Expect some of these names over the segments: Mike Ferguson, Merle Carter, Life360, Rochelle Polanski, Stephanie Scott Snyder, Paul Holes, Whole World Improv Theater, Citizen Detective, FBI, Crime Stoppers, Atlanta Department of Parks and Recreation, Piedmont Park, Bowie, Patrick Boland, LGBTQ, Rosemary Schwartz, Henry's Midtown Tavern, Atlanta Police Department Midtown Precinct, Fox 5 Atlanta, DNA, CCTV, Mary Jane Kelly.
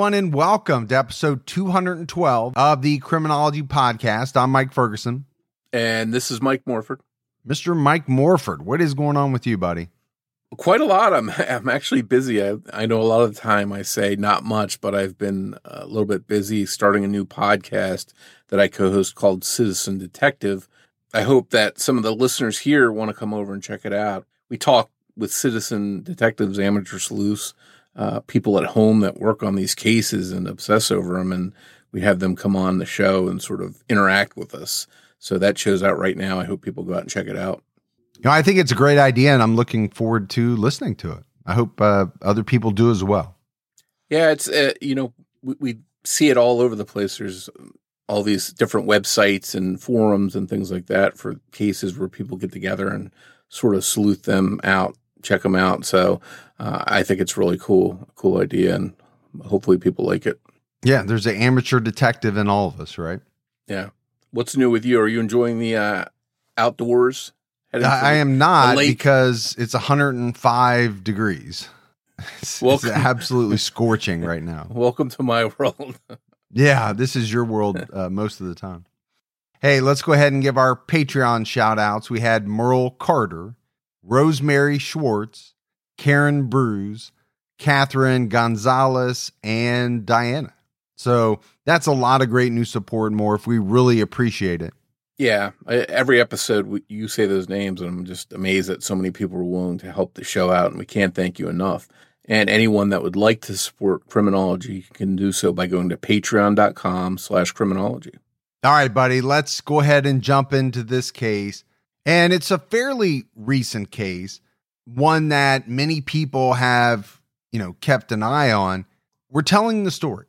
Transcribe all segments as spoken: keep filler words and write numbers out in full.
And welcome to episode two hundred twelve of the Criminology Podcast. I'm Mike Ferguson. And this is Mike Morford. Mister Mike Morford, what is going on with you, buddy? Quite a lot. I'm I'm actually busy. I, I know a lot of the time I say not much, but I've been a little bit busy starting a new podcast that I co-host called Citizen Detective. I hope that some of the listeners here want to come over and check it out. We talk with citizen detectives, amateur sleuths, Uh, people at home that work on these cases and obsess over them, and we have them come on the show and sort of interact with us. So that show's out right now. I hope people go out and check it out. You know, I think it's a great idea, and I'm looking forward to listening to it. I hope uh, other people do as well. Yeah, it's uh, you know we, we see it all over the place. There's all these different websites and forums and things like that for cases where people get together and sort of sleuth them out. Check them out. So uh, I think it's really cool, cool idea, and hopefully people like it. Yeah, there's an amateur detective in all of us, right? Yeah. What's new with you? Are you enjoying the uh, outdoors? I, I am not, because it's one hundred five degrees. It's, it's absolutely scorching right now. Welcome to my world. Yeah, this is your world uh, most of the time. Hey, let's go ahead and give our Patreon shout outs. We had Merle Carter, Rosemary Schwartz, Karen Brews, Catherine Gonzalez, and Diana. So that's a lot of great new support, more if we really appreciate it. Yeah. Every episode you say those names, and I'm just amazed that so many people are willing to help the show out, and we can't thank you enough. And anyone that would like to support Criminology can do so by going to patreon.com slash criminology. All right, buddy, let's go ahead and jump into this case. And it's a fairly recent case, one that many people have, you know, kept an eye on. We're telling the story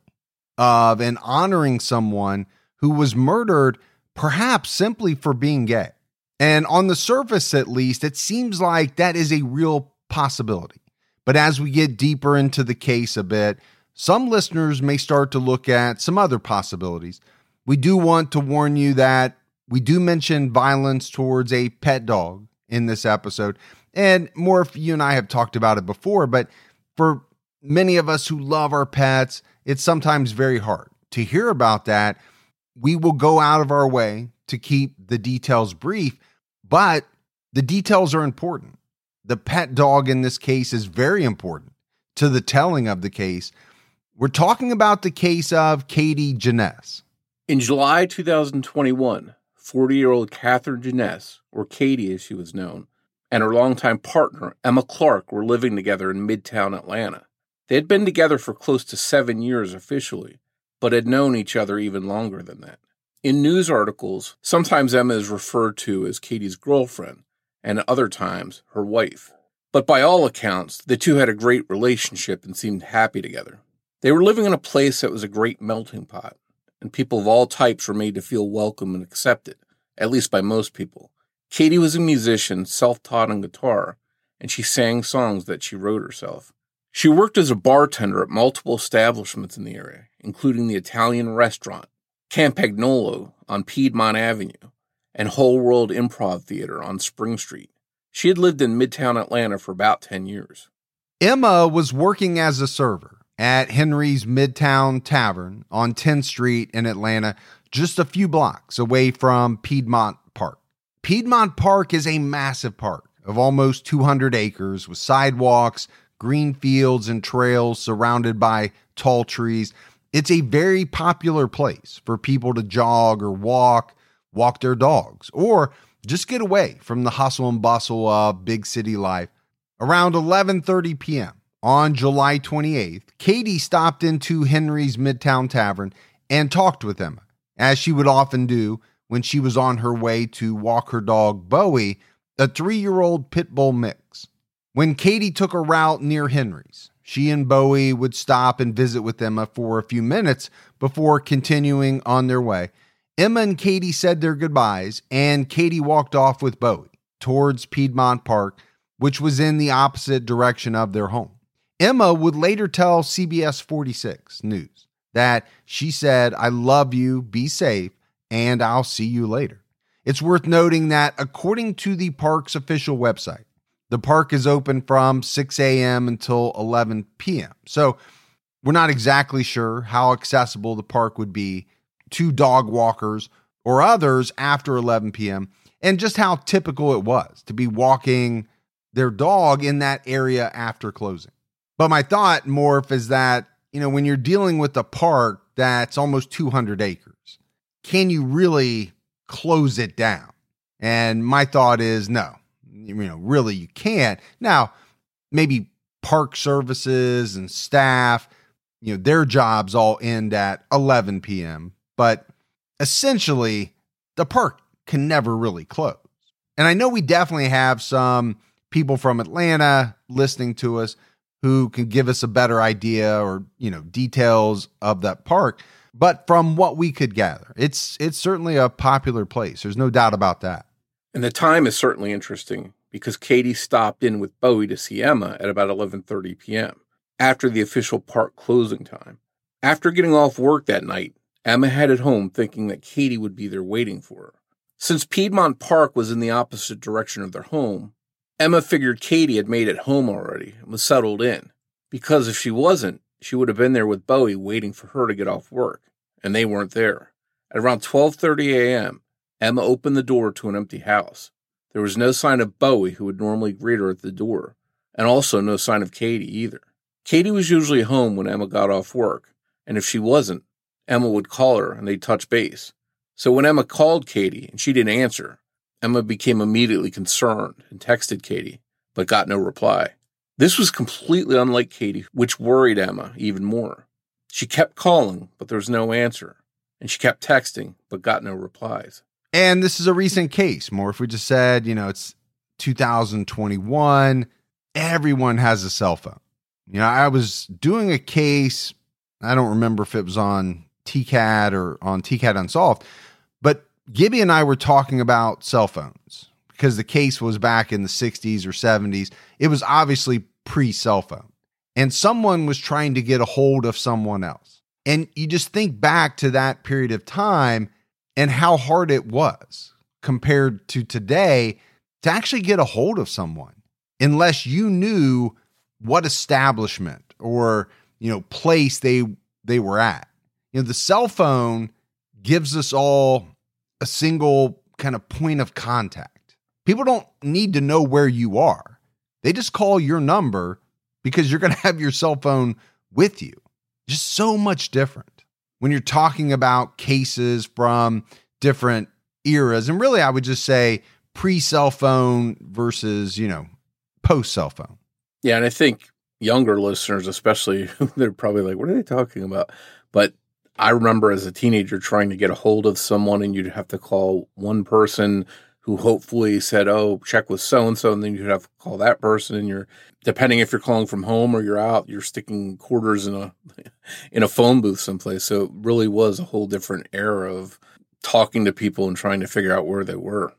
of and honoring someone who was murdered, perhaps simply for being gay. And on the surface, at least, it seems like that is a real possibility. But as we get deeper into the case a bit, some listeners may start to look at some other possibilities. We do want to warn you that we do mention violence towards a pet dog in this episode. And more, if you and I have talked about it before, but for many of us who love our pets, it's sometimes very hard to hear about that. We will go out of our way to keep the details brief, but the details are important. The pet dog in this case is very important to the telling of the case. We're talking about the case of Katie Janess. In July two thousand twenty-one, forty-year-old Catherine Janess, or Katie as she was known, and her longtime partner, Emma Clark, were living together in Midtown Atlanta. They had been together for close to seven years officially, but had known each other even longer than that. In news articles, sometimes Emma is referred to as Katie's girlfriend, and other times her wife. But by all accounts, the two had a great relationship and seemed happy together. They were living in a place that was a great melting pot, and people of all types were made to feel welcome and accepted, at least by most people. Katie was a musician, self-taught on guitar, and she sang songs that she wrote herself. She worked as a bartender at multiple establishments in the area, including the Italian restaurant Campagnolo on Piedmont Avenue and Whole World Improv Theater on Spring Street. She had lived in Midtown Atlanta for about ten years. Emma was working as a server at Henry's Midtown Tavern on tenth street in Atlanta, just a few blocks away from Piedmont Park. Piedmont Park is a massive park of almost two hundred acres with sidewalks, green fields, and trails surrounded by tall trees. It's a very popular place for people to jog or walk, walk their dogs, or just get away from the hustle and bustle of big city life. Around eleven thirty p.m., on July twenty-eighth, Katie stopped into Henry's Midtown Tavern and talked with Emma, as she would often do when she was on her way to walk her dog Bowie, a three-year-old pit bull mix. When Katie took a route near Henry's, she and Bowie would stop and visit with Emma for a few minutes before continuing on their way. Emma and Katie said their goodbyes, and Katie walked off with Bowie towards Piedmont Park, which was in the opposite direction of their home. Emma would later tell C B S forty-six News that she said, "I love you, be safe, and I'll see you later." It's worth noting that according to the park's official website, the park is open from six a.m. until eleven p.m. So we're not exactly sure how accessible the park would be to dog walkers or others after eleven p.m. and just how typical it was to be walking their dog in that area after closing. But my thought, Morph, is that, you know, when you're dealing with a park that's almost two hundred acres, can you really close it down? And my thought is no, you know, really you can't. Now, maybe park services and staff, you know, their jobs all end at eleven p.m., but essentially the park can never really close. And I know we definitely have some people from Atlanta listening to us who can give us a better idea or, you know, details of that park. But from what we could gather, it's it's certainly a popular place. There's no doubt about that. And the time is certainly interesting because Katie stopped in with Bowie to see Emma at about eleven thirty p.m. after the official park closing time. After getting off work that night, Emma headed home thinking that Katie would be there waiting for her. Since Piedmont Park was in the opposite direction of their home, Emma figured Katie had made it home already and was settled in, because if she wasn't, she would have been there with Bowie waiting for her to get off work, and they weren't there. At around twelve thirty a.m., Emma opened the door to an empty house. There was no sign of Bowie, who would normally greet her at the door, and also no sign of Katie either. Katie was usually home when Emma got off work, and if she wasn't, Emma would call her and they'd touch base. So when Emma called Katie and she didn't answer, Emma became immediately concerned and texted Katie, but got no reply. This was completely unlike Katie, which worried Emma even more. She kept calling, but there was no answer, and she kept texting, but got no replies. And this is a recent case, more if we just said, you know, it's two thousand twenty-one, everyone has a cell phone. You know, I was doing a case, I don't remember if it was on T C A T or on T C A T Unsolved, but Gibby and I were talking about cell phones because the case was back in the sixties or seventies. It was obviously pre-cell phone. And someone was trying to get a hold of someone else. And you just think back to that period of time and how hard it was compared to today to actually get a hold of someone unless you knew what establishment or, you know, place they they were at. You know, the cell phone gives us all a single kind of point of contact. People don't need to know where you are. They just call your number because you're going to have your cell phone with you. Just so much different when you're talking about cases from different eras. And really, I would just say pre-cell phone versus, you know, post-cell phone. Yeah, and I think younger listeners, especially, they're probably like, what are they talking about? But I remember as a teenager trying to get a hold of someone and you'd have to call one person who hopefully said, oh, check with so-and-so, and then you'd have to call that person. And you're, depending if you're calling from home or you're out, you're sticking quarters in a in a phone booth someplace. So it really was a whole different era of talking to people and trying to figure out where they were.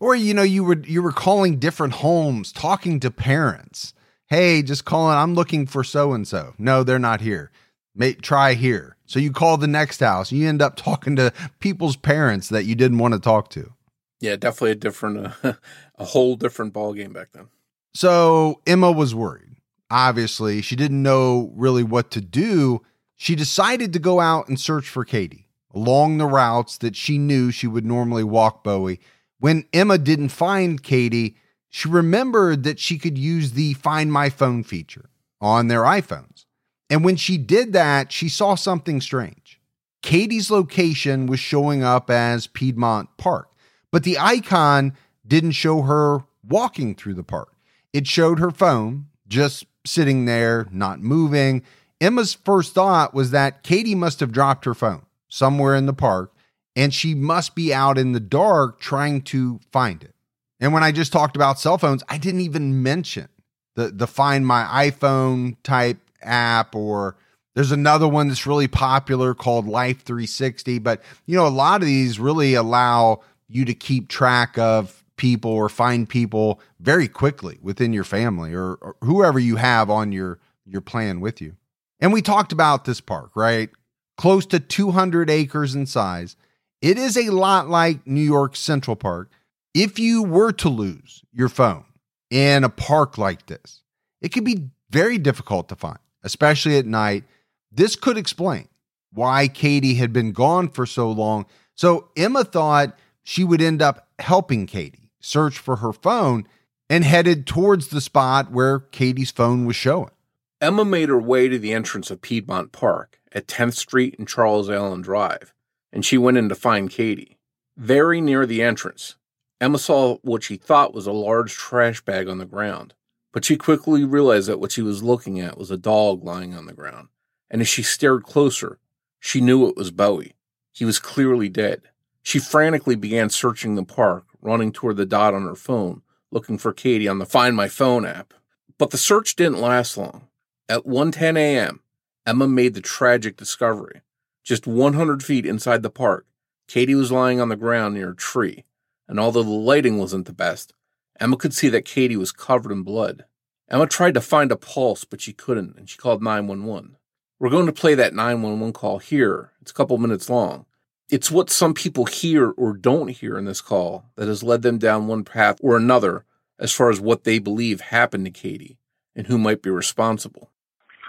Or, you know, you were, you were calling different homes, talking to parents. Hey, just calling, I'm looking for so-and-so. No, they're not here. May, try here. So you call the next house. You end up talking to people's parents that you didn't want to talk to. Yeah, definitely a different, uh, a whole different ballgame back then. So Emma was worried. Obviously, she didn't know really what to do. She decided to go out and search for Katie along the routes that she knew she would normally walk Bowie. When Emma didn't find Katie, she remembered that she could use the Find My Phone feature on their iPhones. And when she did that, she saw something strange. Katie's location was showing up as Piedmont Park, but the icon didn't show her walking through the park. It showed her phone just sitting there, not moving. Emma's first thought was that Katie must have dropped her phone somewhere in the park and she must be out in the dark trying to find it. And when I just talked about cell phones, I didn't even mention the, the Find My iPhone type app, or there's another one that's really popular called Life three sixty. But, you know, a lot of these really allow you to keep track of people or find people very quickly within your family or, or whoever you have on your, your plan with you. And we talked about this park, right? Close to two hundred acres in size. It is a lot like New York Central Park. If you were to lose your phone in a park like this, it could be very difficult to find, especially at night. This could explain why Katie had been gone for so long. So Emma thought she would end up helping Katie search for her phone and headed towards the spot where Katie's phone was showing. Emma made her way to the entrance of Piedmont Park at tenth street and Charles Allen Drive, and she went in to find Katie. Very near the entrance, Emma saw what she thought was a large trash bag on the ground, but she quickly realized that what she was looking at was a dog lying on the ground, and as she stared closer, she knew it was Bowie. He was clearly dead. She frantically began searching the park, running toward the dot on her phone, looking for Katie on the Find My Phone app. But the search didn't last long. At one ten a.m., Emma made the tragic discovery. Just one hundred feet inside the park, Katie was lying on the ground near a tree, and although the lighting wasn't the best, Emma could see that Katie was covered in blood. Emma tried to find a pulse, but she couldn't, and she called nine one one. We're going to play that nine one one call here. It's a couple minutes long. It's what some people hear or don't hear in this call that has led them down one path or another as far as what they believe happened to Katie and who might be responsible.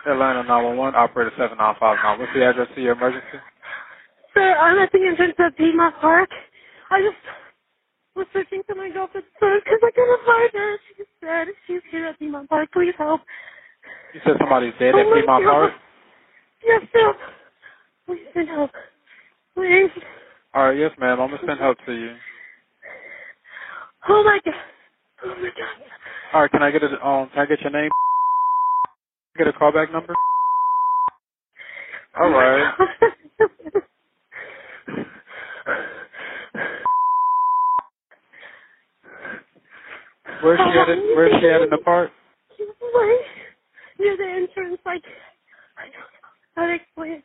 Atlanta nine one one, operator seven nine five nine. What's the address to your emergency? Sir, I'm at the entrance of Piedmont Park. I just was searching for my girlfriend's phone because I couldn't find her. She's dead. She's here at Piedmont Park. Please help. You said somebody's dead oh at Piedmont God. Park? Yes, sir. Please send help. Please. All right, yes, ma'am. I'm going to send help to you. Oh, my God. Oh, my God. All right, can I get, a, um, can I get your name? Get a callback number? All right. Where's she at? In, where's she at in the park? She's right near the entrance. Like, I don't know how to explain it.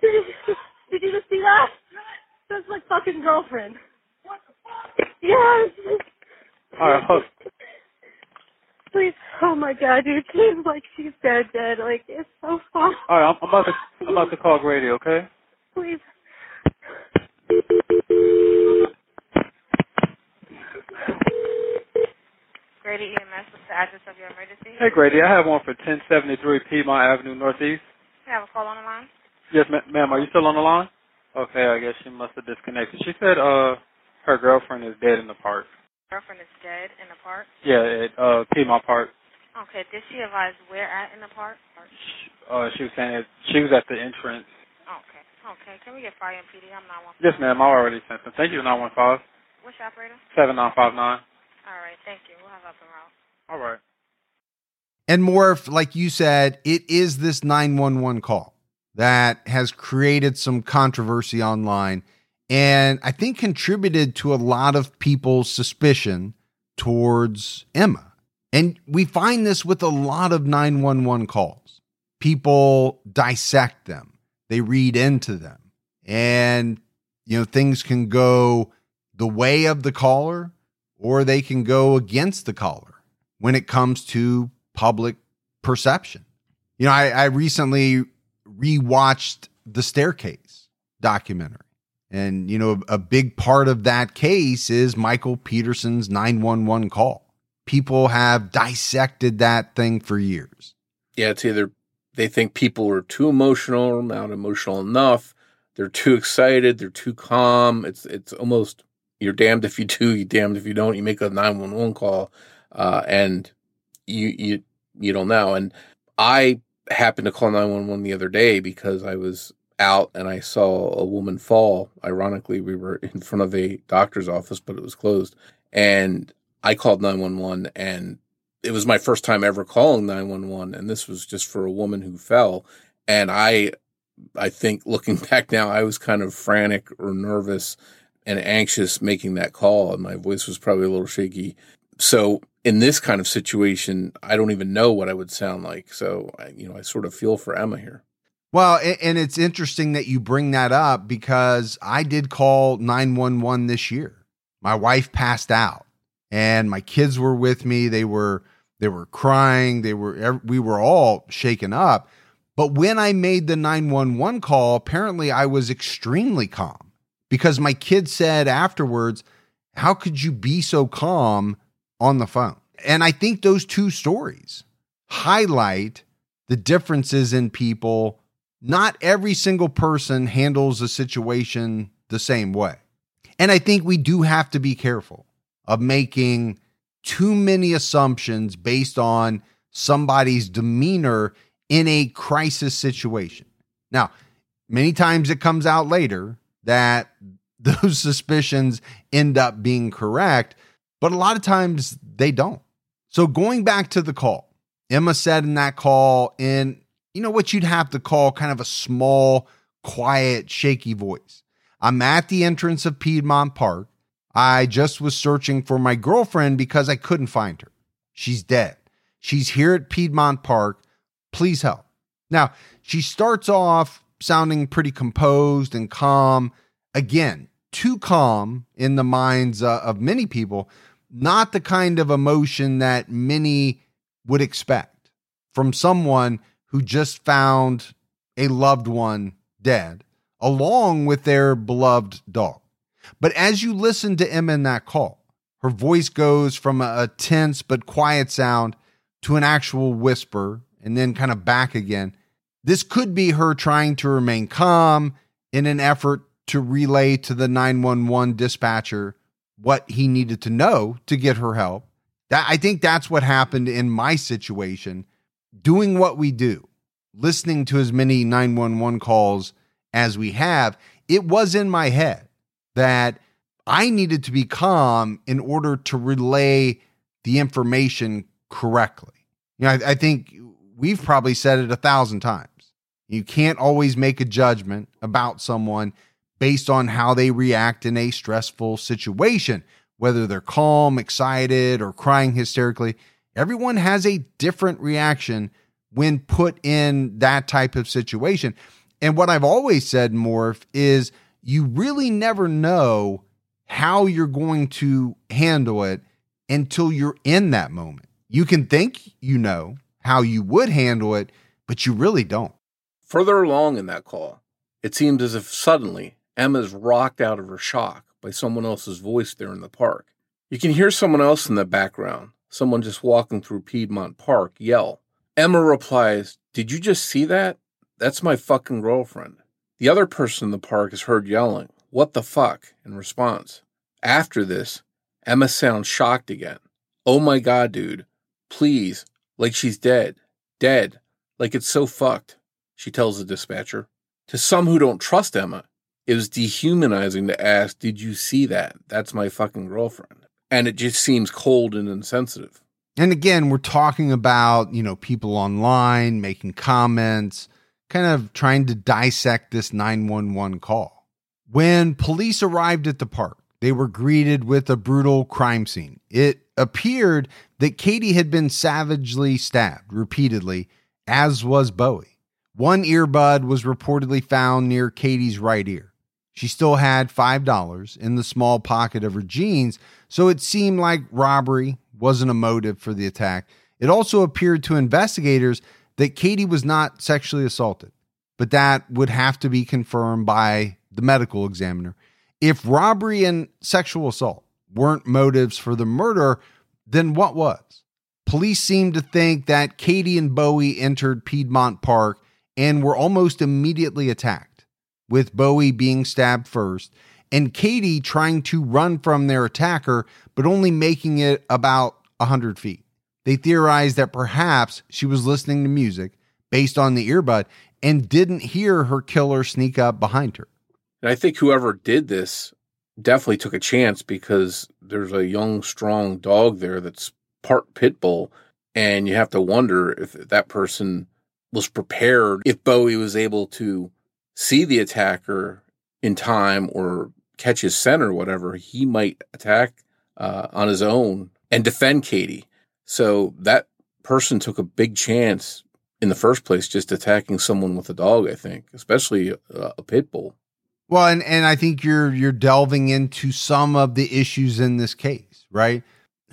Did you, did you just see that? That's my fucking girlfriend. What the fuck? Yes. All right, hold. Please, oh my God, dude, she's like, she's dead, dead, like, it's so far. All right, I'm about to, I'm about to call Grady, okay? Please. Grady E M S, what's the address of your emergency? Hey, Grady, I have one for ten seventy-three Piedmont Avenue Northeast. You have a call on the line? Yes, ma- ma'am, are you still on the line? Okay, I guess she must have disconnected. She said, uh, her girlfriend is dead in the park. Girlfriend is dead in the park? Yeah, at uh, Piedmont Park. Okay, did she advise where at in the park? Or... Uh, she was saying it, she was at the entrance. Okay, okay. Can we get fire and P D? I'm nine one five. Yes, ma'am, I already sent them. Thank you, nine one five. Which operator? seven nine five nine. All right, thank you. We'll have up and route. All right. And Morph, like you said, it is this nine one one call that has created some controversy online, and I think contributed to a lot of people's suspicion towards Emma. And we find this with a lot of nine one one calls. People dissect them. They read into them. And, you know, things can go the way of the caller or they can go against the caller when it comes to public perception. You know, I, I recently rewatched the Staircase documentary. And, you know, a big part of that case is Michael Peterson's nine one one call. People have dissected that thing for years. Yeah, it's either they think people are too emotional or not emotional enough. They're too excited. They're too calm. It's it's almost you're damned if you do, you're damned if you don't. You make a nine one one call uh, and you, you, you don't know. And I happened to call nine one one the other day because I was out and I saw a woman fall. Ironically, we were in front of a doctor's office, but it was closed. And I called nine one one, and it was my first time ever calling nine one one. And this was just for a woman who fell. And I I think looking back now, I was kind of frantic or nervous and anxious making that call, and my voice was probably a little shaky. So in this kind of situation, I don't even know what I would sound like. So, I, you know, I sort of feel for Emma here. Well, and it's interesting that you bring that up because I did call nine one one this year. My wife passed out and my kids were with me. They were they were crying. They were we were all shaken up. But when I made the nine one one call, apparently I was extremely calm because my kids said afterwards, "How could you be so calm on the phone?" And I think those two stories highlight the differences in people. Not every single person handles a situation the same way. And I think we do have to be careful of making too many assumptions based on somebody's demeanor in a crisis situation. Now, many times it comes out later that those suspicions end up being correct, but a lot of times they don't. So going back to the call, Emma said in that call in you know what you'd have to call kind of a small, quiet, shaky voice. "I'm at the entrance of Piedmont Park. I just was searching for my girlfriend because I couldn't find her. She's dead. She's here at Piedmont Park. Please help." Now, she starts off sounding pretty composed and calm. Again, too calm in the minds uh, of many people, not the kind of emotion that many would expect from someone who just found a loved one dead, along with their beloved dog. But as you listen to Emma in that call, her voice goes from a, a tense but quiet sound to an actual whisper, and then kind of back again. This could be her trying to remain calm in an effort to relay to the nine one one dispatcher what he needed to know to get her help. That, I think that's what happened in my situation. Doing what we do, listening to as many nine one one calls as we have, it was in my head that I needed to be calm in order to relay the information correctly. You know, I, I think we've probably said it a thousand times. You can't always make a judgment about someone based on how they react in a stressful situation, whether they're calm, excited, or crying hysterically. Everyone has a different reaction when put in that type of situation. And what I've always said, Morph, is you really never know how you're going to handle it until you're in that moment. You can think you know how you would handle it, but you really don't. Further along in that call, it seems as if suddenly Emma's rocked out of her shock by someone else's voice there in the park. You can hear someone else in the background, someone just walking through Piedmont Park, yell. Emma replies, "Did you just see that? That's my fucking girlfriend." The other person in the park is heard yelling, "What the fuck?" in response. After this, Emma sounds shocked again. "Oh my God, dude. Please. Like she's dead. Dead. Like it's so fucked," she tells the dispatcher. To some who don't trust Emma, it was dehumanizing to ask, "Did you see that? That's my fucking girlfriend." And it just seems cold and insensitive. And again, we're talking about, you know, people online making comments, kind of trying to dissect this nine one one call. When police arrived at the park, they were greeted with a brutal crime scene. It appeared that Katie had been savagely stabbed repeatedly, as was Bowie. One earbud was reportedly found near Katie's right ear. She still had five dollars in the small pocket of her jeans, so it seemed like robbery wasn't a motive for the attack. It also appeared to investigators that Katie was not sexually assaulted, but that would have to be confirmed by the medical examiner. If robbery and sexual assault weren't motives for the murder, then what was? Police seemed to think that Katie and Bowie entered Piedmont Park and were almost immediately attacked, with Bowie being stabbed first, and Katie trying to run from their attacker, but only making it about one hundred feet. They theorized that perhaps she was listening to music based on the earbud and didn't hear her killer sneak up behind her. And I think whoever did this definitely took a chance because there's a young, strong dog there that's part pit bull, and you have to wonder if that person was prepared, if Bowie was able to see the attacker in time or catch his scent or whatever, he might attack uh, on his own and defend Katie. So that person took a big chance in the first place, just attacking someone with a dog, I think, especially a, a pit bull. Well, and, and I think you're you're delving into some of the issues in this case, right?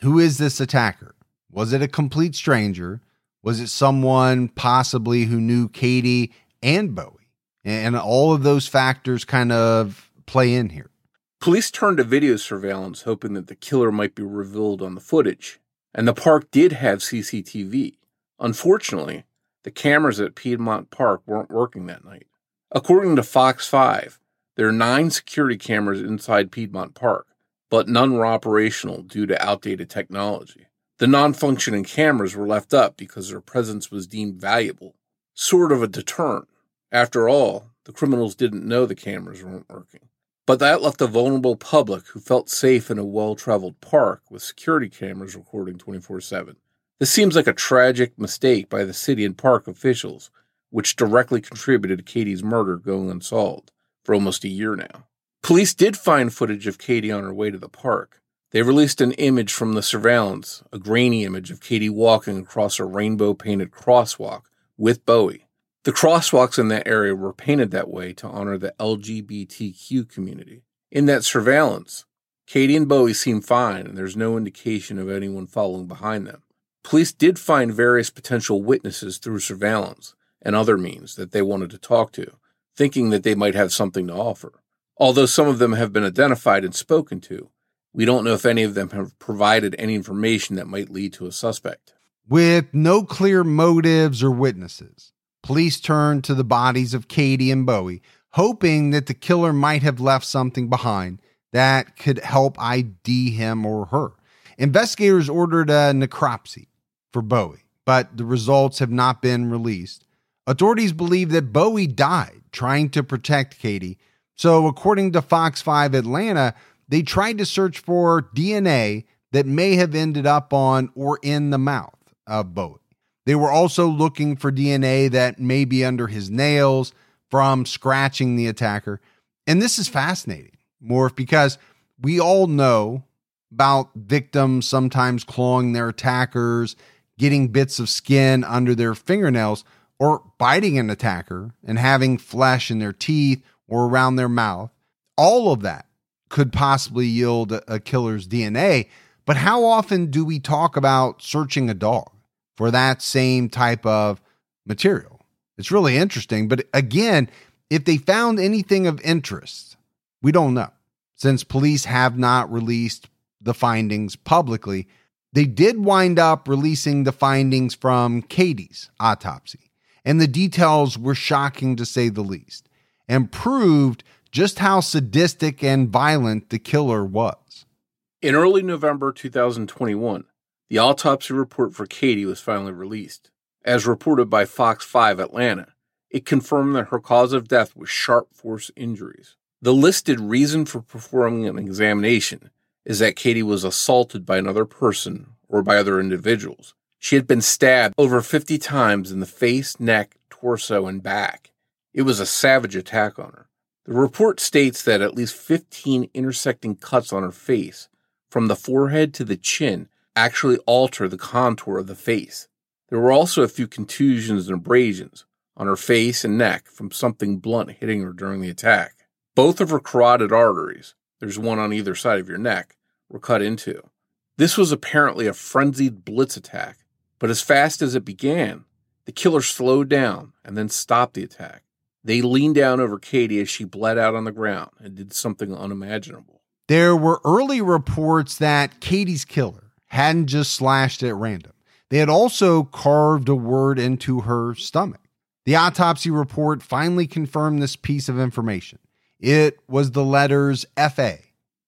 Who is this attacker? Was it a complete stranger? Was it someone possibly who knew Katie and Bowie? And all of those factors kind of play in here. Police turned to video surveillance, hoping that the killer might be revealed on the footage. And the park did have C C T V. Unfortunately, the cameras at Piedmont Park weren't working that night. According to Fox five, there are nine security cameras inside Piedmont Park, but none were operational due to outdated technology. The non-functioning cameras were left up because their presence was deemed valuable, sort of a deterrent. After all, the criminals didn't know the cameras weren't working. But that left a vulnerable public who felt safe in a well-traveled park with security cameras recording twenty-four seven. This seems like a tragic mistake by the city and park officials, which directly contributed to Katie's murder going unsolved for almost a year now. Police did find footage of Katie on her way to the park. They released an image from the surveillance, a grainy image of Katie walking across a rainbow-painted crosswalk with Bowie. The crosswalks in that area were painted that way to honor the L G B T Q community. In that surveillance, Katie and Bowie seem fine, and there's no indication of anyone following behind them. Police did find various potential witnesses through surveillance and other means that they wanted to talk to, thinking that they might have something to offer. Although some of them have been identified and spoken to, we don't know if any of them have provided any information that might lead to a suspect. With no clear motives or witnesses, police turned to the bodies of Katie and Bowie, hoping that the killer might have left something behind that could help I D him or her. Investigators ordered a necropsy for Bowie, but the results have not been released. Authorities believe that Bowie died trying to protect Katie. So according to Fox five Atlanta, they tried to search for D N A that may have ended up on or in the mouth of Bowie. They were also looking for D N A that may be under his nails from scratching the attacker. And this is fascinating, Morph, because we all know about victims sometimes clawing their attackers, getting bits of skin under their fingernails, or biting an attacker and having flesh in their teeth or around their mouth. All of that could possibly yield a killer's D N A. But how often do we talk about searching a dog for that same type of material? It's really interesting. But again, if they found anything of interest, we don't know, since police have not released the findings publicly. They did wind up releasing the findings from Katie's autopsy, and the details were shocking to say the least, and proved just how sadistic and violent the killer was. In early November two thousand twenty-one, the autopsy report for Katie was finally released. As reported by Fox five Atlanta, it confirmed that her cause of death was sharp force injuries. The listed reason for performing an examination is that Katie was assaulted by another person or by other individuals. She had been stabbed over fifty times in the face, neck, torso, and back. It was a savage attack on her. The report states that at least fifteen intersecting cuts on her face, from the forehead to the chin, actually alter the contour of the face. There were also a few contusions and abrasions on her face and neck from something blunt hitting her during the attack. Both of her carotid arteries, there's one on either side of your neck, were cut into. This was apparently a frenzied blitz attack, but as fast as it began, the killer slowed down and then stopped the attack. They leaned down over Katie as she bled out on the ground and did something unimaginable. There were early reports that Katie's killer hadn't just slashed at random. They had also carved a word into her stomach. The autopsy report finally confirmed this piece of information. It was the letters F A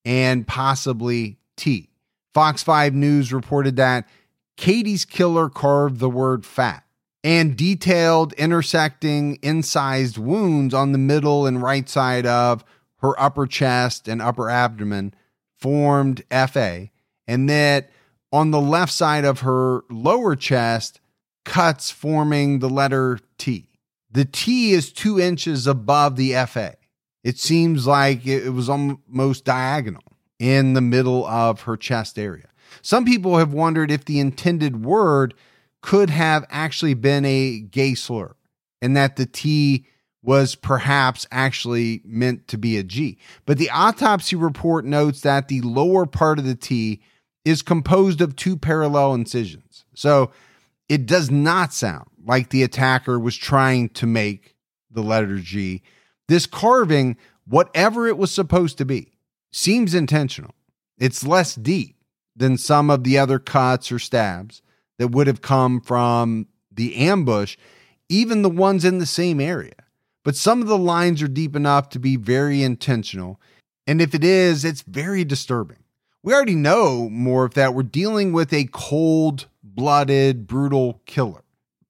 and possibly T. Fox five News reported that Katie's killer carved the word fat and detailed intersecting incised wounds on the middle and right side of her upper chest and upper abdomen formed F A, and that on the left side of her lower chest, cuts forming the letter T. The T is two inches above the F A. It seems like it was almost diagonal in the middle of her chest area. Some people have wondered if the intended word could have actually been a gay slur and that the T was perhaps actually meant to be a G. But the autopsy report notes that the lower part of the T is composed of two parallel incisions. So it does not sound like the attacker was trying to make the letter G. This carving, whatever it was supposed to be, seems intentional. It's less deep than some of the other cuts or stabs that would have come from the ambush, even the ones in the same area. But some of the lines are deep enough to be very intentional. And if it is, it's very disturbing. We already know more of that. We're dealing with a cold-blooded, brutal killer.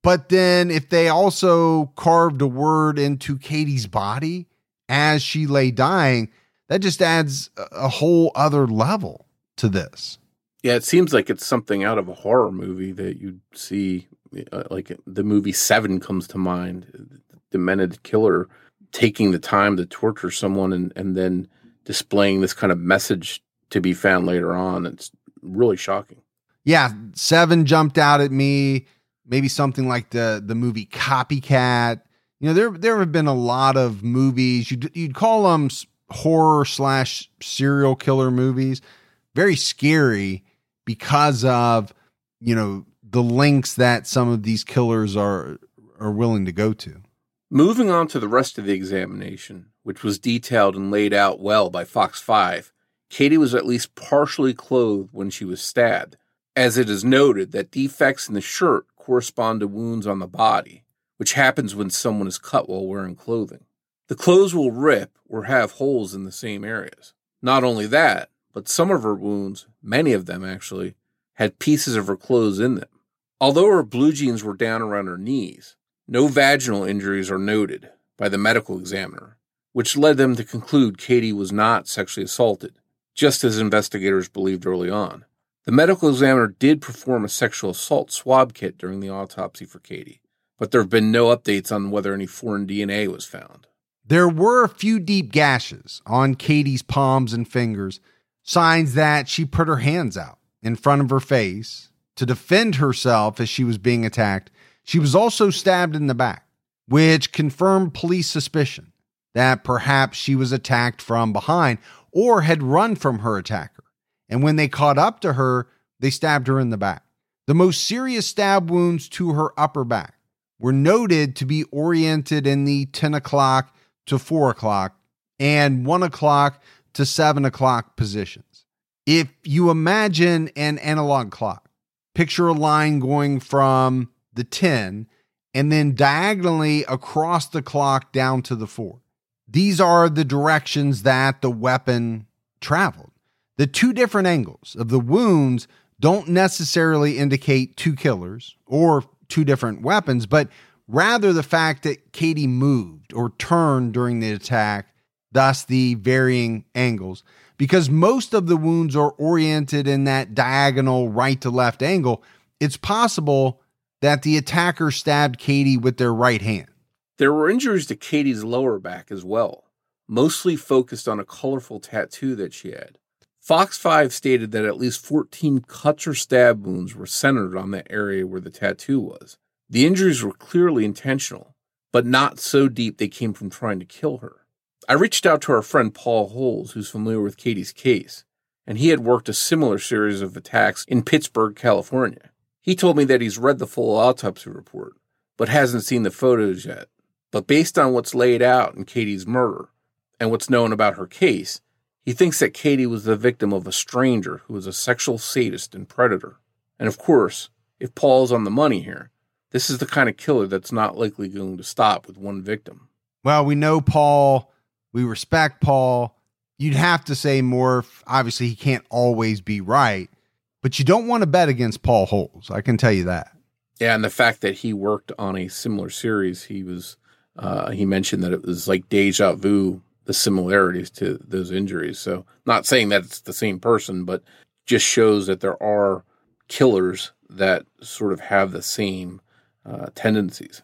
But then if they also carved a word into Katie's body as she lay dying, that just adds a whole other level to this. Yeah, it seems like it's something out of a horror movie that you'd see. Uh, like the movie Seven comes to mind. The demented killer taking the time to torture someone and, and then displaying this kind of message to be found later on. It's really shocking. Yeah, Seven jumped out at me. Maybe something like the the movie Copycat. You know, there there have been a lot of movies. You'd, you'd call them horror slash serial killer movies. Very scary because of, you know, the lengths that some of these killers are are willing to go to. Moving on to the rest of the examination, which was detailed and laid out well by Fox five, Katie was at least partially clothed when she was stabbed, as it is noted that defects in the shirt correspond to wounds on the body, which happens when someone is cut while wearing clothing. The clothes will rip or have holes in the same areas. Not only that, but some of her wounds, many of them actually, had pieces of her clothes in them. Although her blue jeans were down around her knees, no vaginal injuries are noted by the medical examiner, which led them to conclude Katie was not sexually assaulted, just as investigators believed early on. The medical examiner did perform a sexual assault swab kit during the autopsy for Katie, but there have been no updates on whether any foreign D N A was found. There were a few deep gashes on Katie's palms and fingers, signs that she put her hands out in front of her face to defend herself as she was being attacked. She was also stabbed in the back, which confirmed police suspicion that perhaps she was attacked from behind or had run from her attacker. And when they caught up to her, they stabbed her in the back. The most serious stab wounds to her upper back were noted to be oriented in the ten o'clock to four o'clock and one o'clock to seven o'clock positions. If you imagine an analog clock, picture a line going from the ten and then diagonally across the clock down to the four. These are the directions that the weapon traveled. The two different angles of the wounds don't necessarily indicate two killers or two different weapons, but rather the fact that Katie moved or turned during the attack, thus the varying angles, because most of the wounds are oriented in that diagonal right to left angle. It's possible that the attacker stabbed Katie with their right hand. There were injuries to Katie's lower back as well, mostly focused on a colorful tattoo that she had. Fox five stated that at least fourteen cuts or stab wounds were centered on the area where the tattoo was. The injuries were clearly intentional, but not so deep they came from trying to kill her. I reached out to our friend Paul Holes, who's familiar with Katie's case, and he had worked a similar series of attacks in Pittsburgh, California. He told me that he's read the full autopsy report, but hasn't seen the photos yet. But based on what's laid out in Katie's murder and what's known about her case, he thinks that Katie was the victim of a stranger who was a sexual sadist and predator. And of course, if Paul's on the money here, this is the kind of killer that's not likely going to stop with one victim. Well, we know Paul. We respect Paul. You'd have to say more. Obviously, he can't always be right, but you don't want to bet against Paul Holes. I can tell you that. Yeah, and the fact that he worked on a similar series, he was uh, he mentioned that it was like deja vu, the similarities to those injuries. So not saying that it's the same person, but just shows that there are killers that sort of have the same uh, tendencies.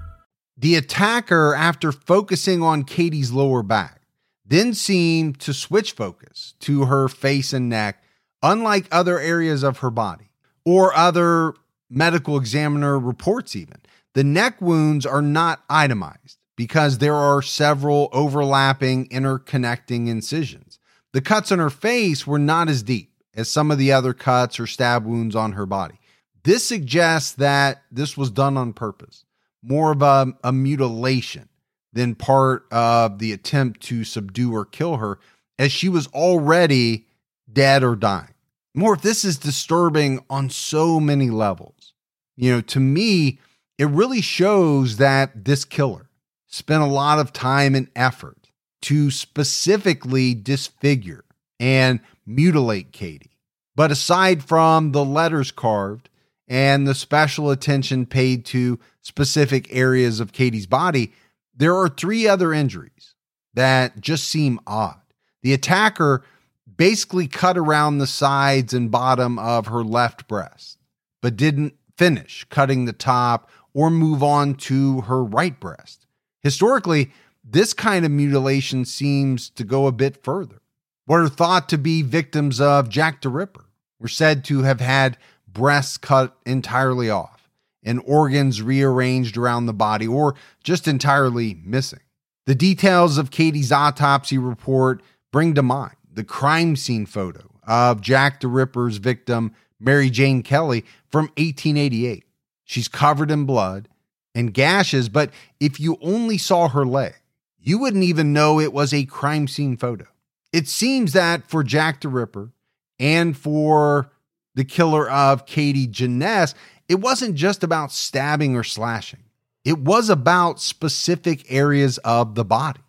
The attacker, after focusing on Katie's lower back, then seemed to switch focus to her face and neck, unlike other areas of her body or other medical examiner reports even. The neck wounds are not itemized because there are several overlapping, interconnecting incisions. The cuts on her face were not as deep as some of the other cuts or stab wounds on her body. This suggests that this was done on purpose. More of a, a mutilation than part of the attempt to subdue or kill her, as she was already dead or dying. More, this is disturbing on so many levels. You know, to me, it really shows that this killer spent a lot of time and effort to specifically disfigure and mutilate Katie. But aside from the letters carved and the special attention paid to specific areas of Katie's body, there are three other injuries that just seem odd. The attacker basically cut around the sides and bottom of her left breast, but didn't finish cutting the top or move on to her right breast. Historically, this kind of mutilation seems to go a bit further. What are thought to be victims of Jack the Ripper were said to have had breasts cut entirely off and organs rearranged around the body or just entirely missing. The details of Katie's autopsy report bring to mind the crime scene photo of Jack the Ripper's victim, Mary Jane Kelly, from eighteen eighty-eight. She's covered in blood and gashes, but if you only saw her leg, you wouldn't even know it was a crime scene photo. It seems that for Jack the Ripper and for the killer of Katie Janess, it wasn't just about stabbing or slashing. It was about specific areas of the body.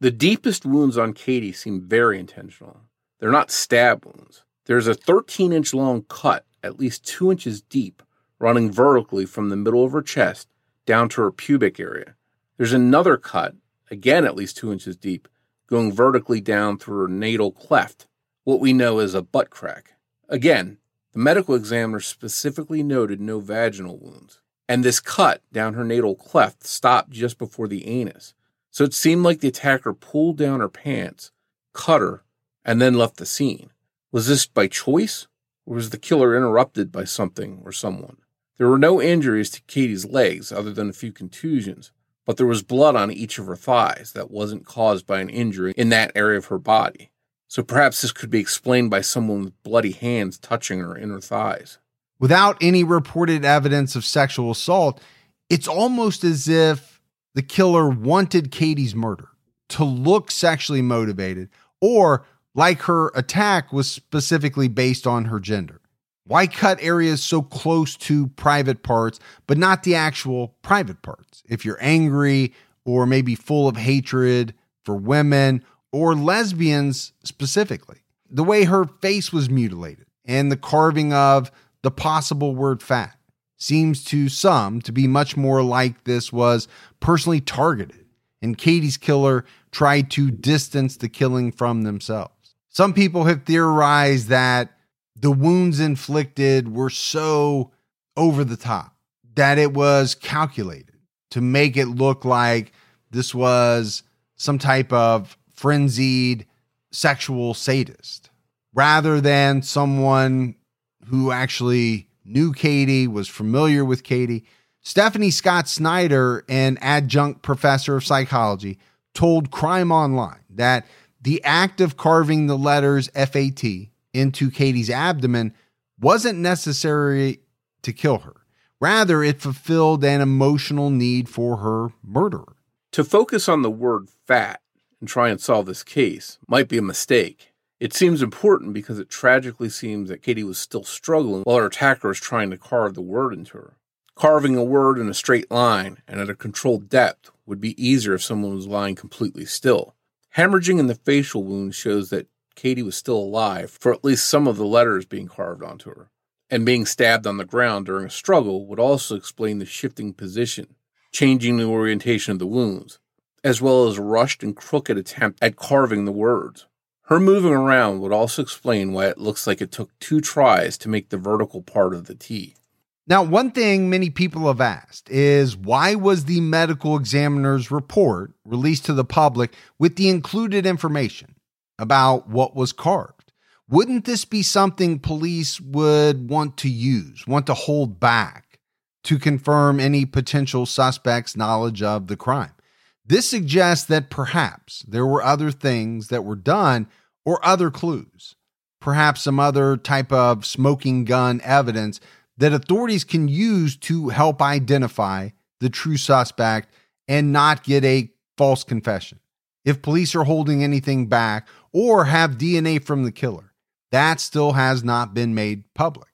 The deepest wounds on Katie seem very intentional. They're not stab wounds. There's a thirteen-inch long cut, at least two inches deep, running vertically from the middle of her chest down to her pubic area. There's another cut, again at least two inches deep, going vertically down through her natal cleft, what we know as a butt crack. Again, the medical examiner specifically noted no vaginal wounds, and this cut down her natal cleft stopped just before the anus. So it seemed like the attacker pulled down her pants, cut her, and then left the scene. Was this by choice, or was the killer interrupted by something or someone? There were no injuries to Katie's legs other than a few contusions, but there was blood on each of her thighs that wasn't caused by an injury in that area of her body. So perhaps this could be explained by someone with bloody hands touching her inner thighs. Without any reported evidence of sexual assault, it's almost as if the killer wanted Katie's murder to look sexually motivated, or like her attack was specifically based on her gender. Why cut areas so close to private parts, but not the actual private parts? If you're angry or maybe full of hatred for women or lesbians specifically. The way her face was mutilated and the carving of the possible word fat seems to some to be much more like this was personally targeted, and Katie's killer tried to distance the killing from themselves. Some people have theorized that the wounds inflicted were so over the top that it was calculated to make it look like this was some type of frenzied sexual sadist, rather than someone who actually knew Katie, was familiar with Katie. Stephanie Scott Snyder, an adjunct professor of psychology, told Crime Online that the act of carving the letters F A T into Katie's abdomen wasn't necessary to kill her. Rather, it fulfilled an emotional need for her murderer. To focus on the word fat and try and solve this case might be a mistake. It seems important because it tragically seems that Katie was still struggling while her attacker was trying to carve the word into her. Carving a word in a straight line and at a controlled depth would be easier if someone was lying completely still. Hemorrhaging in the facial wound shows that Katie was still alive for at least some of the letters being carved onto her. And being stabbed on the ground during a struggle would also explain the shifting position, changing the orientation of the wounds, as well as a rushed and crooked attempt at carving the words. Her moving around would also explain why it looks like it took two tries to make the vertical part of the T. Now, one thing many people have asked is, why was the medical examiner's report released to the public with the included information about what was carved? Wouldn't this be something police would want to use, want to hold back to confirm any potential suspect's knowledge of the crime? This suggests that perhaps there were other things that were done or other clues, perhaps some other type of smoking gun evidence that authorities can use to help identify the true suspect and not get a false confession. If police are holding anything back or have D N A from the killer, that still has not been made public.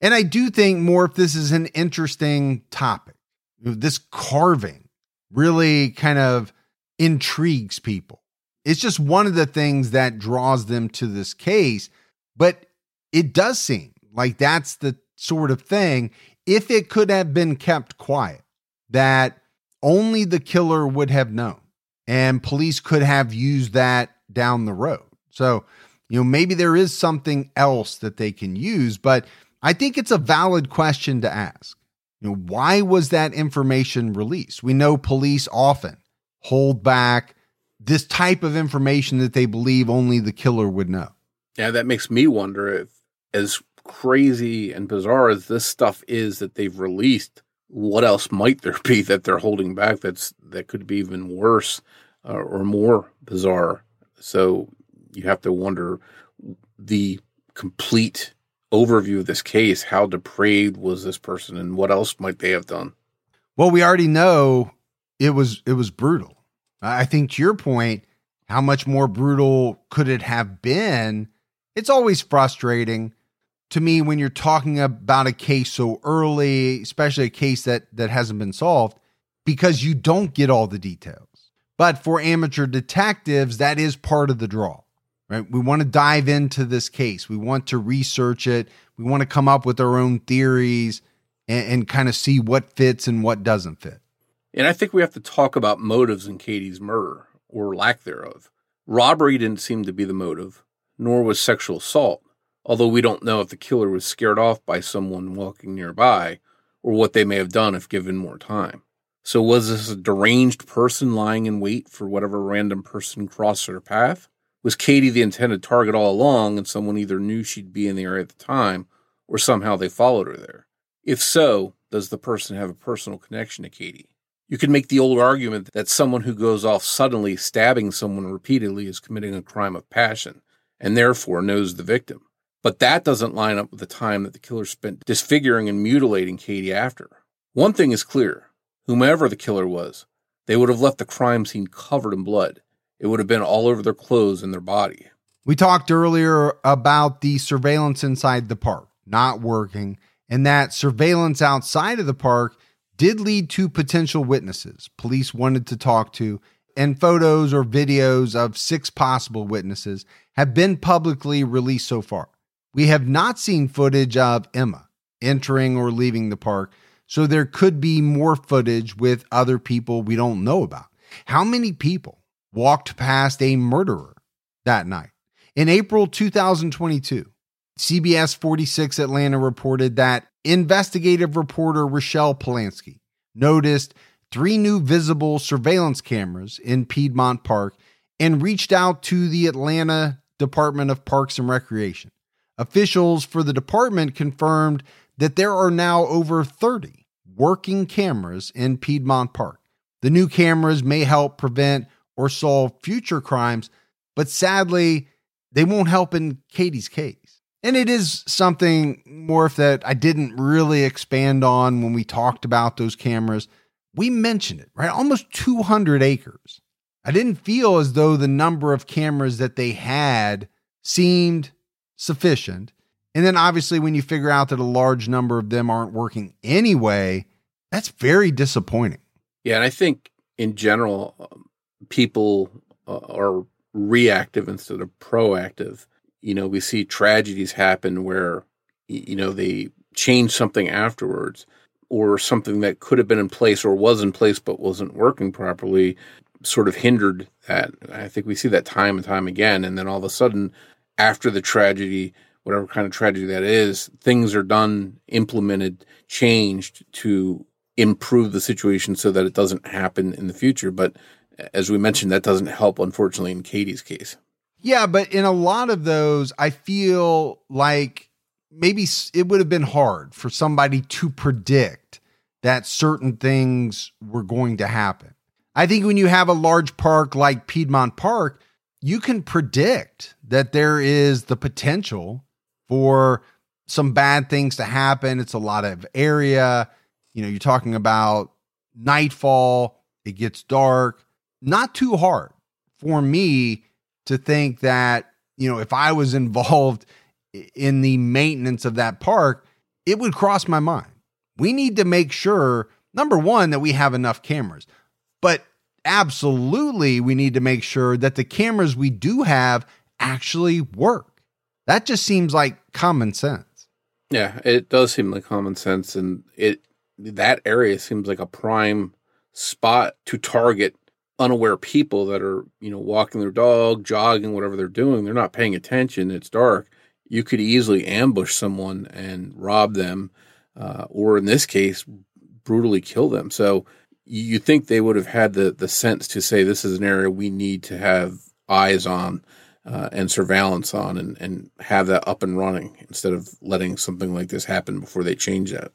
And I do think more if this is an interesting topic. This carving really kind of intrigues people. It's just one of the things that draws them to this case. But it does seem like that's the sort of thing, if it could have been kept quiet, that only the killer would have known. And police could have used that down the road. So, you know, maybe there is something else that they can use, but I think it's a valid question to ask. You know, why was that information released? We know police often hold back this type of information that they believe only the killer would know. Yeah, that makes me wonder if, as crazy and bizarre as this stuff is that they've released, what else might there be that they're holding back that's that could be even worse uh, or more bizarre? So you have to wonder the complete overview of this case. How depraved was this person and what else might they have done? Well, we already know it was, it was brutal. I think to your point, how much more brutal could it have been? It's always frustrating to me when you're talking about a case so early, especially a case that, that hasn't been solved, because you don't get all the details. But for amateur detectives, that is part of the draw. Right? We want to dive into this case. We want to research it. We want to come up with our own theories and, and kind of see what fits and what doesn't fit. And I think we have to talk about motives in Katie's murder, or lack thereof. Robbery didn't seem to be the motive, nor was sexual assault, although we don't know if the killer was scared off by someone walking nearby or what they may have done if given more time. So was this a deranged person lying in wait for whatever random person crossed their path? Was Katie the intended target all along, and someone either knew she'd be in the area at the time, or somehow they followed her there? If so, does the person have a personal connection to Katie? You could make the old argument that someone who goes off suddenly stabbing someone repeatedly is committing a crime of passion, and therefore knows the victim. But that doesn't line up with the time that the killer spent disfiguring and mutilating Katie after. One thing is clear, whomever the killer was, they would have left the crime scene covered in blood. It would have been all over their clothes and their body. We talked earlier about the surveillance inside the park not working, and that surveillance outside of the park did lead to potential witnesses police wanted to talk to, and photos or videos of six possible witnesses have been publicly released so far. We have not seen footage of Emma entering or leaving the park, so there could be more footage with other people we don't know about. How many people walked past a murderer that night? In April two thousand twenty-two, C B S forty-six Atlanta reported that investigative reporter Rochelle Polanski noticed three new visible surveillance cameras in Piedmont Park and reached out to the Atlanta Department of Parks and Recreation. Officials for the department confirmed that there are now over thirty working cameras in Piedmont Park. The new cameras may help prevent or solve future crimes, but sadly, they won't help in Katie's case. And it is something, Morph, that I didn't really expand on when we talked about those cameras. We mentioned it, right? Almost two hundred acres. I didn't feel as though the number of cameras that they had seemed sufficient. And then obviously when you figure out that a large number of them aren't working anyway, that's very disappointing. Yeah, and I think in general, people are reactive instead of proactive. You know, we see tragedies happen where, you know, they change something afterwards, or something that could have been in place or was in place but wasn't working properly sort of hindered that. I think we see that time and time again. And then all of a sudden, after the tragedy, whatever kind of tragedy that is, things are done, implemented, changed to improve the situation so that it doesn't happen in the future. But as we mentioned, that doesn't help, unfortunately, in Katie's case. Yeah, but in a lot of those, I feel like maybe it would have been hard for somebody to predict that certain things were going to happen. I think when you have a large park like Piedmont Park, you can predict that there is the potential for some bad things to happen. It's a lot of area. You know, you're talking about nightfall, it gets dark. Not too hard for me to think that, you know, if I was involved in the maintenance of that park, it would cross my mind. We need to make sure, number one, that we have enough cameras, but absolutely we need to make sure that the cameras we do have actually work. That just seems like common sense. Yeah, it does seem like common sense. And it, that area seems like a prime spot to target unaware people that are, you know, walking their dog, jogging, whatever they're doing. They're not paying attention. It's dark. You could easily ambush someone and rob them, uh, or in this case, brutally kill them. So you think they would have had the, the sense to say, this is an area we need to have eyes on uh, and surveillance on, and, and have that up and running instead of letting something like this happen before they change that.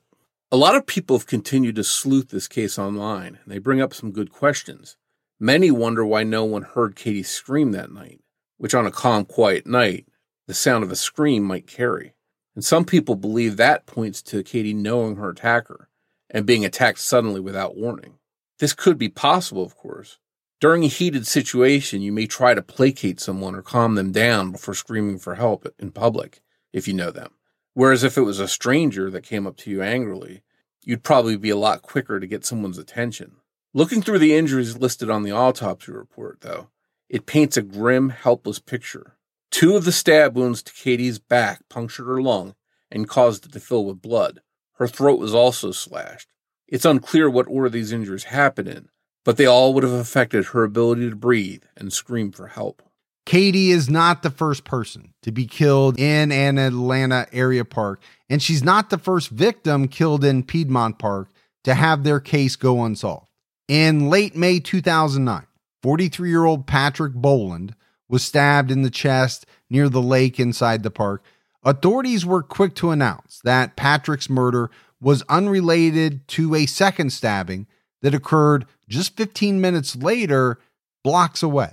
A lot of people have continued to sleuth this case online, and they bring up some good questions. Many wonder why no one heard Katie scream that night, which on a calm, quiet night, the sound of a scream might carry. And some people believe that points to Katie knowing her attacker and being attacked suddenly without warning. This could be possible, of course. During a heated situation, you may try to placate someone or calm them down before screaming for help in public, if you know them. Whereas if it was a stranger that came up to you angrily, you'd probably be a lot quicker to get someone's attention. Looking through the injuries listed on the autopsy report, though, it paints a grim, helpless picture. Two of the stab wounds to Katie's back punctured her lung and caused it to fill with blood. Her throat was also slashed. It's unclear what order these injuries happened in, but they all would have affected her ability to breathe and scream for help. Katie is not the first person to be killed in an Atlanta area park, and she's not the first victim killed in Piedmont Park to have their case go unsolved. In late May two thousand nine, forty-three-year-old Patrick Boland was stabbed in the chest near the lake inside the park. Authorities were quick to announce that Patrick's murder was unrelated to a second stabbing that occurred just fifteen minutes later, blocks away.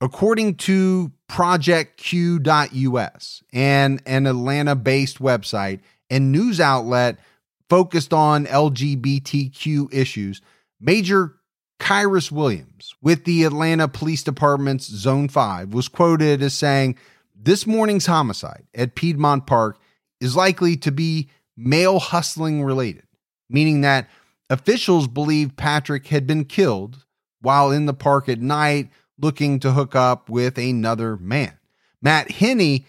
According to Project Q dot U S, and an Atlanta-based website and news outlet focused on L G B T Q issues, Major Kyrus Williams with the Atlanta Police Department's Zone five was quoted as saying, "This morning's homicide at Piedmont Park is likely to be male hustling related," meaning that officials believe Patrick had been killed while in the park at night looking to hook up with another man. Matt Henney,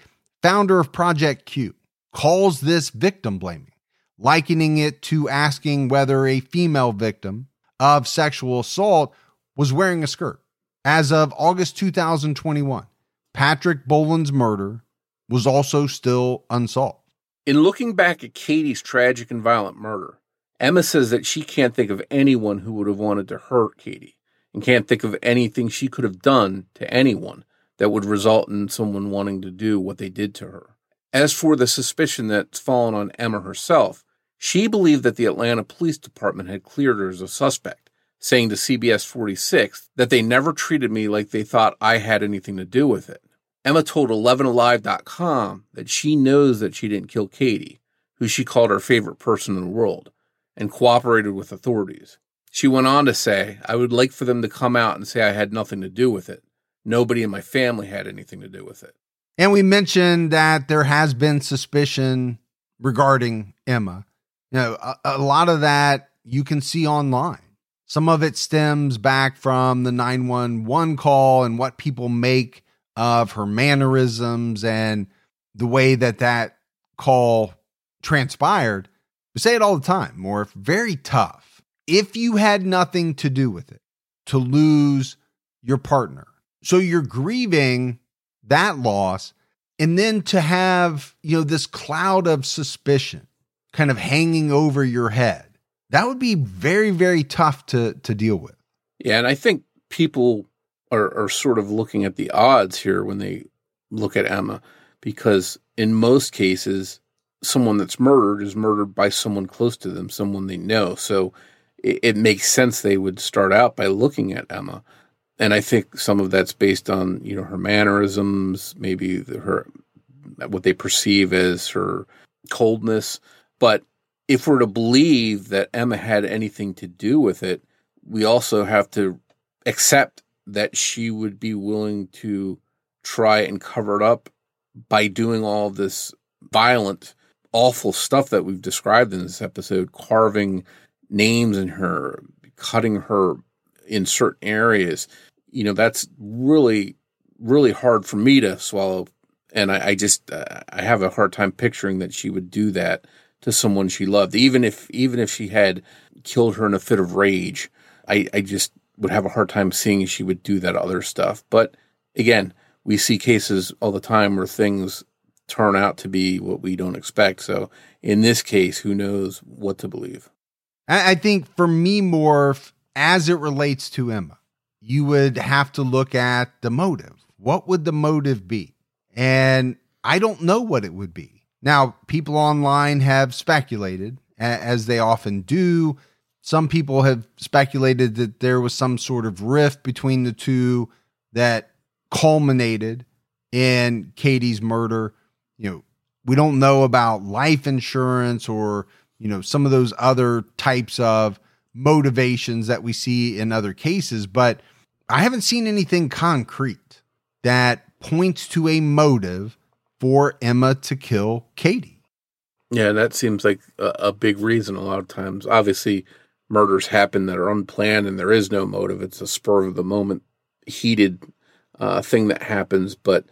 founder of Project Q, calls this victim blaming, likening it to asking whether a female victim of sexual assault was wearing a skirt. As of August two thousand twenty-one, Patrick Boland's murder was also still unsolved. In looking back at Katie's tragic and violent murder, Emma says that she can't think of anyone who would have wanted to hurt Katie and can't think of anything she could have done to anyone that would result in someone wanting to do what they did to her. As for the suspicion that's fallen on Emma herself, she believed that the Atlanta Police Department had cleared her as a suspect, saying to C B S forty-six that they never treated me like they thought I had anything to do with it. Emma told eleven alive dot com that she knows that she didn't kill Katie, who she called her favorite person in the world, and cooperated with authorities. She went on to say, I would like for them to come out and say I had nothing to do with it. Nobody in my family had anything to do with it. And we mentioned that there has been suspicion regarding Emma. You know, a, a lot of that you can see online. Some of it stems back from the nine one one call and what people make of her mannerisms and the way that that call transpired. We say it all the time, Morph, very tough. If you had nothing to do with it, to lose your partner. So you're grieving that loss, and then to have, you know, this cloud of suspicion kind of hanging over your head, that would be very, very tough to to deal with. Yeah, and I think people are, are sort of looking at the odds here when they look at Emma, because in most cases, someone that's murdered is murdered by someone close to them, someone they know. So it, it makes sense they would start out by looking at Emma. And I think some of that's based on, you know, her mannerisms, maybe the, her what they perceive as her coldness. But if we're to believe that Emma had anything to do with it, we also have to accept that she would be willing to try and cover it up by doing all this violent, awful stuff that we've described in this episode, carving names in her, cutting her in certain areas. You know, that's really, really hard for me to swallow. And I, I just, uh, I have a hard time picturing that she would do that to someone she loved. Even if, even if she had killed her in a fit of rage, I, I just would have a hard time seeing she would do that other stuff. But again, we see cases all the time where things turn out to be what we don't expect. So in this case, who knows what to believe? I think for me, more as it relates to Emma, you would have to look at the motive. What would the motive be? And I don't know what it would be. Now, people online have speculated, as they often do. Some people have speculated that there was some sort of rift between the two that culminated in Katie's murder. You know, we don't know about life insurance or, you know, some of those other types of motivations that we see in other cases, but I haven't seen anything concrete that points to a motive for Emma to kill Katie. Yeah, that seems like a, a big reason a lot of times. Obviously, murders happen that are unplanned and there is no motive. It's a spur of the moment, heated uh, thing that happens. But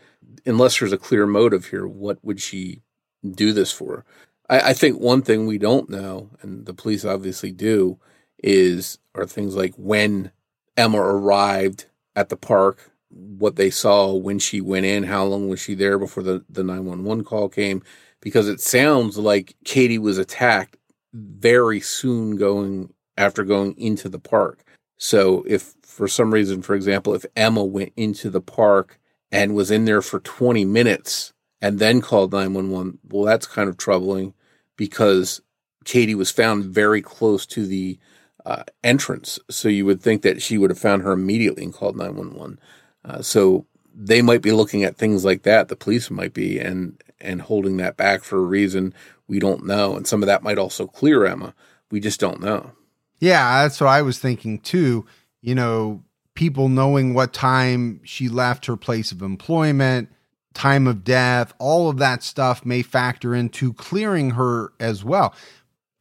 unless there's a clear motive here, what would she do this for? I, I think one thing we don't know, and the police obviously do, is are things like when Emma arrived at the park, what they saw when she went in, how long was she there before the, the nine one one call came, because it sounds like Katie was attacked very soon going after going into the park. So if for some reason, for example, if Emma went into the park and was in there for twenty minutes and then called nine one one, well, that's kind of troubling because Katie was found very close to the Uh, entrance. So you would think that she would have found her immediately and called nine one one. Uh, so they might be looking at things like that. The police might be and, and holding that back for a reason we don't know. And some of that might also clear Emma. We just don't know. Yeah, that's what I was thinking too. You know, people knowing what time she left her place of employment, time of death, all of that stuff may factor into clearing her as well.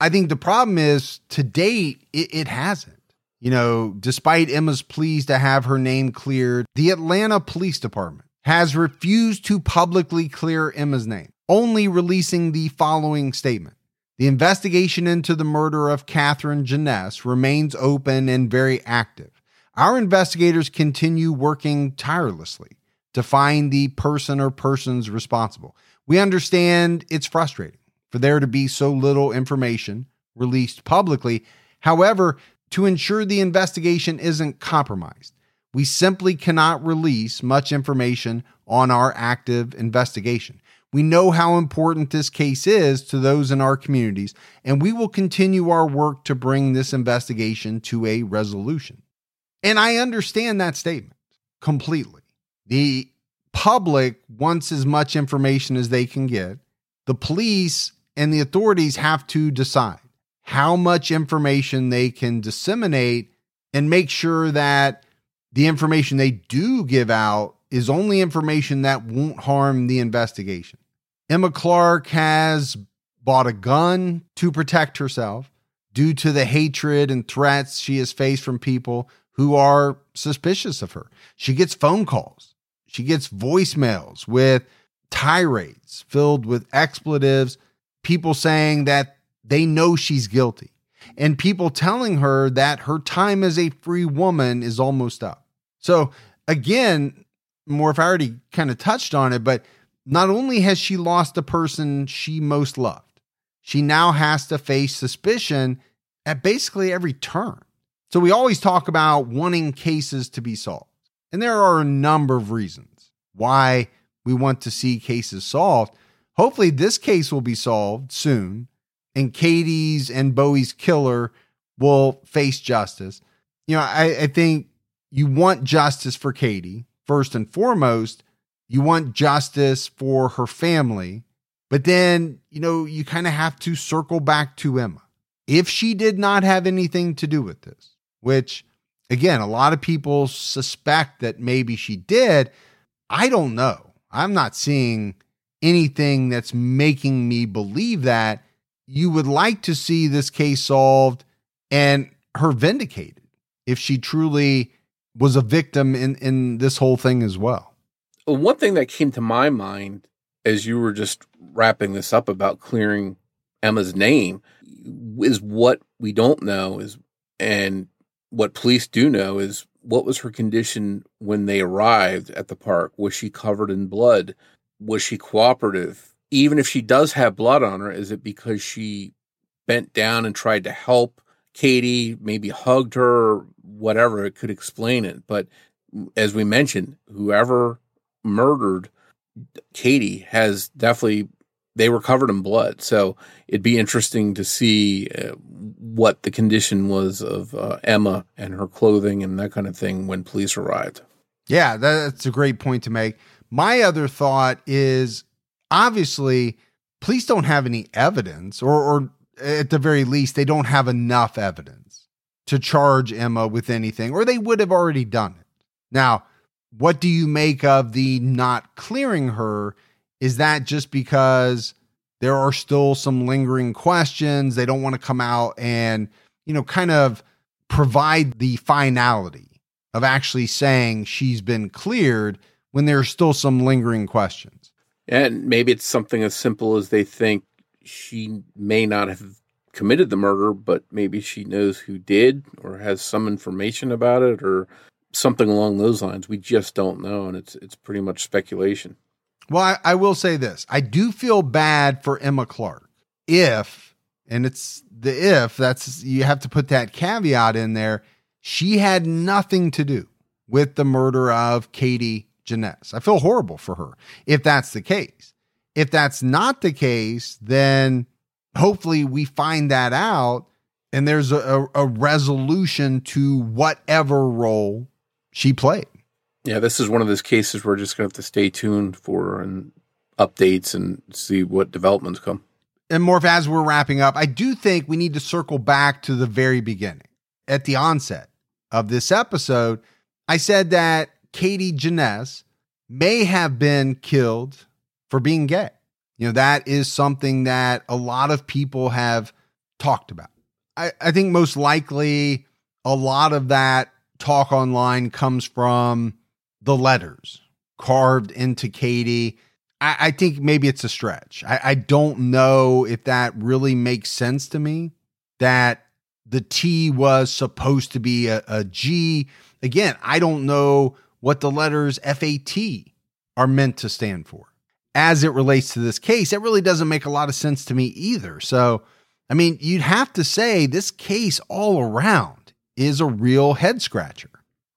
I think the problem is, to date, it, it hasn't. You know, despite Emma's pleas to have her name cleared, the Atlanta Police Department has refused to publicly clear Emma's name, only releasing the following statement. The investigation into the murder of Catherine Janess remains open and very active. Our investigators continue working tirelessly to find the person or persons responsible. We understand it's frustrating for there to be so little information released publicly. However, to ensure the investigation isn't compromised, we simply cannot release much information on our active investigation. We know how important this case is to those in our communities, and we will continue our work to bring this investigation to a resolution. And I understand that statement completely. The public wants as much information as they can get. The police and the authorities have to decide how much information they can disseminate and make sure that the information they do give out is only information that won't harm the investigation. Emma Clark has bought a gun to protect herself due to the hatred and threats she has faced from people who are suspicious of her. She gets phone calls. She gets voicemails with tirades filled with expletives, people saying that they know she's guilty, and people telling her that her time as a free woman is almost up. So again, more if I already kind of touched on it, but not only has she lost the person she most loved, she now has to face suspicion at basically every turn. So we always talk about wanting cases to be solved. And there are a number of reasons why we want to see cases solved. Hopefully this case will be solved soon, and Katie's and Bowie's killer will face justice. You know, I, I think you want justice for Katie. First and foremost, you want justice for her family, but then, you know, you kind of have to circle back to Emma. If she did not have anything to do with this, which again, a lot of people suspect that maybe she did. I don't know. I'm not seeing anything that's making me believe that. You would like to see this case solved and her vindicated if she truly was a victim in, in this whole thing as well. One thing that came to my mind as you were just wrapping this up about clearing Emma's name is what we don't know is, and what police do know is, what was her condition when they arrived at the park? Was she covered in blood? Was she cooperative? Even if she does have blood on her, is it because she bent down and tried to help Katie, maybe hugged her, or whatever? It could explain it. But as we mentioned, whoever murdered Katie has definitely, they were covered in blood. So it'd be interesting to see uh, what the condition was of uh, Emma and her clothing and that kind of thing when police arrived. Yeah, that's a great point to make. My other thought is, obviously, police don't have any evidence, or, or at the very least, they don't have enough evidence to charge Emma with anything, or they would have already done it. Now, what do you make of the not clearing her? Is that just because there are still some lingering questions? They don't want to come out and, you know, kind of provide the finality of actually saying she's been cleared when there's still some lingering questions. And maybe it's something as simple as they think she may not have committed the murder, but maybe she knows who did or has some information about it or something along those lines. We just don't know, and it's it's pretty much speculation. Well, I, I will say this. I do feel bad for Emma Clark if, and it's the if, that's you have to put that caveat in there, she had nothing to do with the murder of Katie Janess. I feel horrible for her if that's the case. If that's not the case, then hopefully we find that out and there's a, a resolution to whatever role she played. Yeah, this is one of those cases we're just going to have to stay tuned for and updates and see what developments come. And Morph, as we're wrapping up, I do think we need to circle back to the very beginning. At the onset of this episode, I said that Katie Janess may have been killed for being gay. You know, that is something that a lot of people have talked about. I, I think most likely a lot of that talk online comes from the letters carved into Katie. I, I think maybe it's a stretch. I, I don't know if that really makes sense to me, that the T was supposed to be a, a G. Again, I don't know what the letters F A T are meant to stand for. As it relates to this case, it really doesn't make a lot of sense to me either. So, I mean, you'd have to say this case all around is a real head scratcher.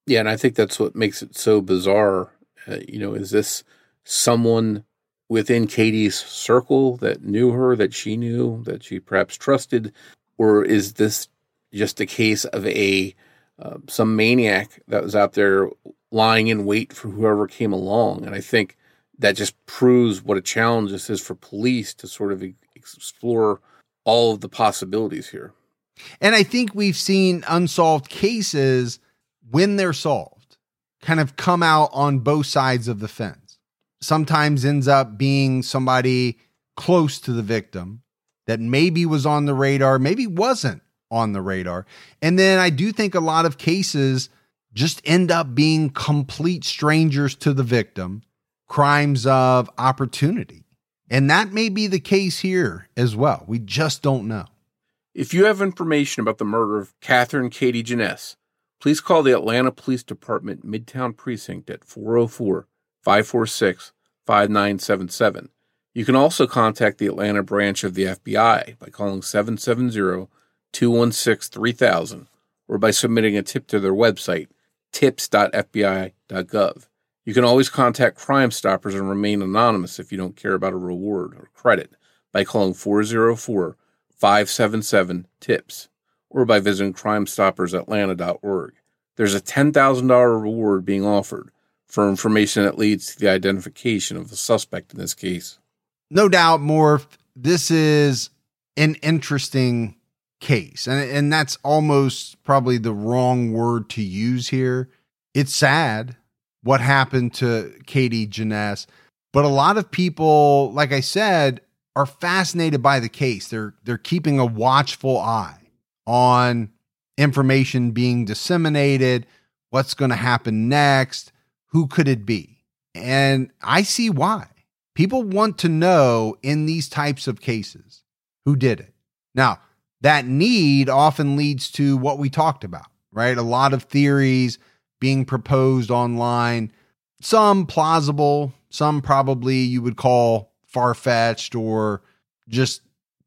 Yeah, and I think that's what makes it so bizarre. Uh, you know, is this someone within Katie's circle that knew her, that she knew, that she perhaps trusted? Or is this just a case of a uh, some maniac that was out there lying in wait for whoever came along? And I think that just proves what a challenge this is for police to sort of e- explore all of the possibilities here. And I think we've seen unsolved cases, when they're solved, kind of come out on both sides of the fence. Sometimes ends up being somebody close to the victim that maybe was on the radar, maybe wasn't on the radar. And then I do think a lot of cases just end up being complete strangers to the victim, crimes of opportunity. And that may be the case here as well. We just don't know. If you have information about the murder of Catherine Katie Janess, please call the Atlanta Police Department Midtown Precinct at four oh four, five four six, five nine seven seven. You can also contact the Atlanta branch of the F B I by calling seven seven zero, two one six, three thousand or by submitting a tip to their website, tips dot f b i dot gov. You can always contact Crime Stoppers and remain anonymous if you don't care about a reward or credit by calling four oh four, five seven seven, tips or by visiting crime stoppers atlanta dot org. There's a ten thousand dollars reward being offered for information that leads to the identification of the suspect in this case. No doubt, Morph, this is an interesting case, and, and that's almost probably the wrong word to use here. It's sad what happened to Katie Janess, but a lot of people, like I said, are fascinated by the case. They're, they're keeping a watchful eye on information being disseminated, what's going to happen next, who could it be? And I see why. People want to know in these types of cases who did it. Now, that need often leads to what we talked about, right? A lot of theories being proposed online, some plausible, some probably you would call far-fetched or just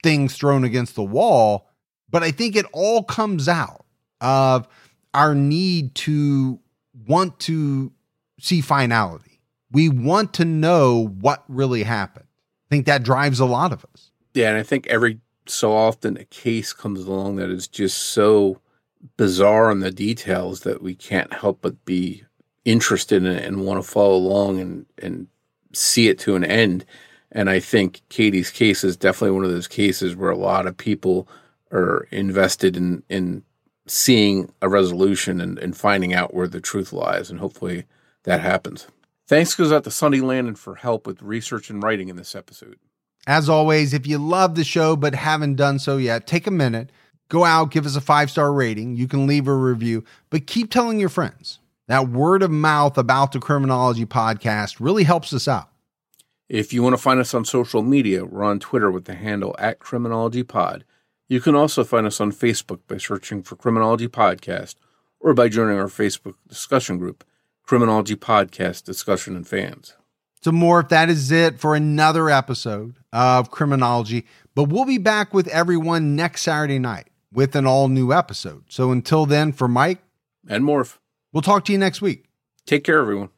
things thrown against the wall. But I think it all comes out of our need to want to see finality. We want to know what really happened. I think that drives a lot of us. Yeah, and I think every so often a case comes along that is just so bizarre in the details that we can't help but be interested in it and want to follow along and, and see it to an end. And I think Katie's case is definitely one of those cases where a lot of people are invested in, in seeing a resolution and, and finding out where the truth lies, and hopefully that happens. Thanks goes out to Sunday Landon for help with research and writing in this episode. As always, if you love the show but haven't done so yet, take a minute, go out, give us a five-star rating. You can leave a review, but keep telling your friends. That word of mouth about the Criminology Podcast really helps us out. If you want to find us on social media, we're on Twitter with the handle at Criminology Pod. You can also find us on Facebook by searching for Criminology Podcast or by joining our Facebook discussion group, Criminology Podcast Discussion and Fans. So Morph, that is it for another episode of Criminology, but we'll be back with everyone next Saturday night with an all new episode. So until then, for Mike and Morph, we'll talk to you next week. Take care, everyone.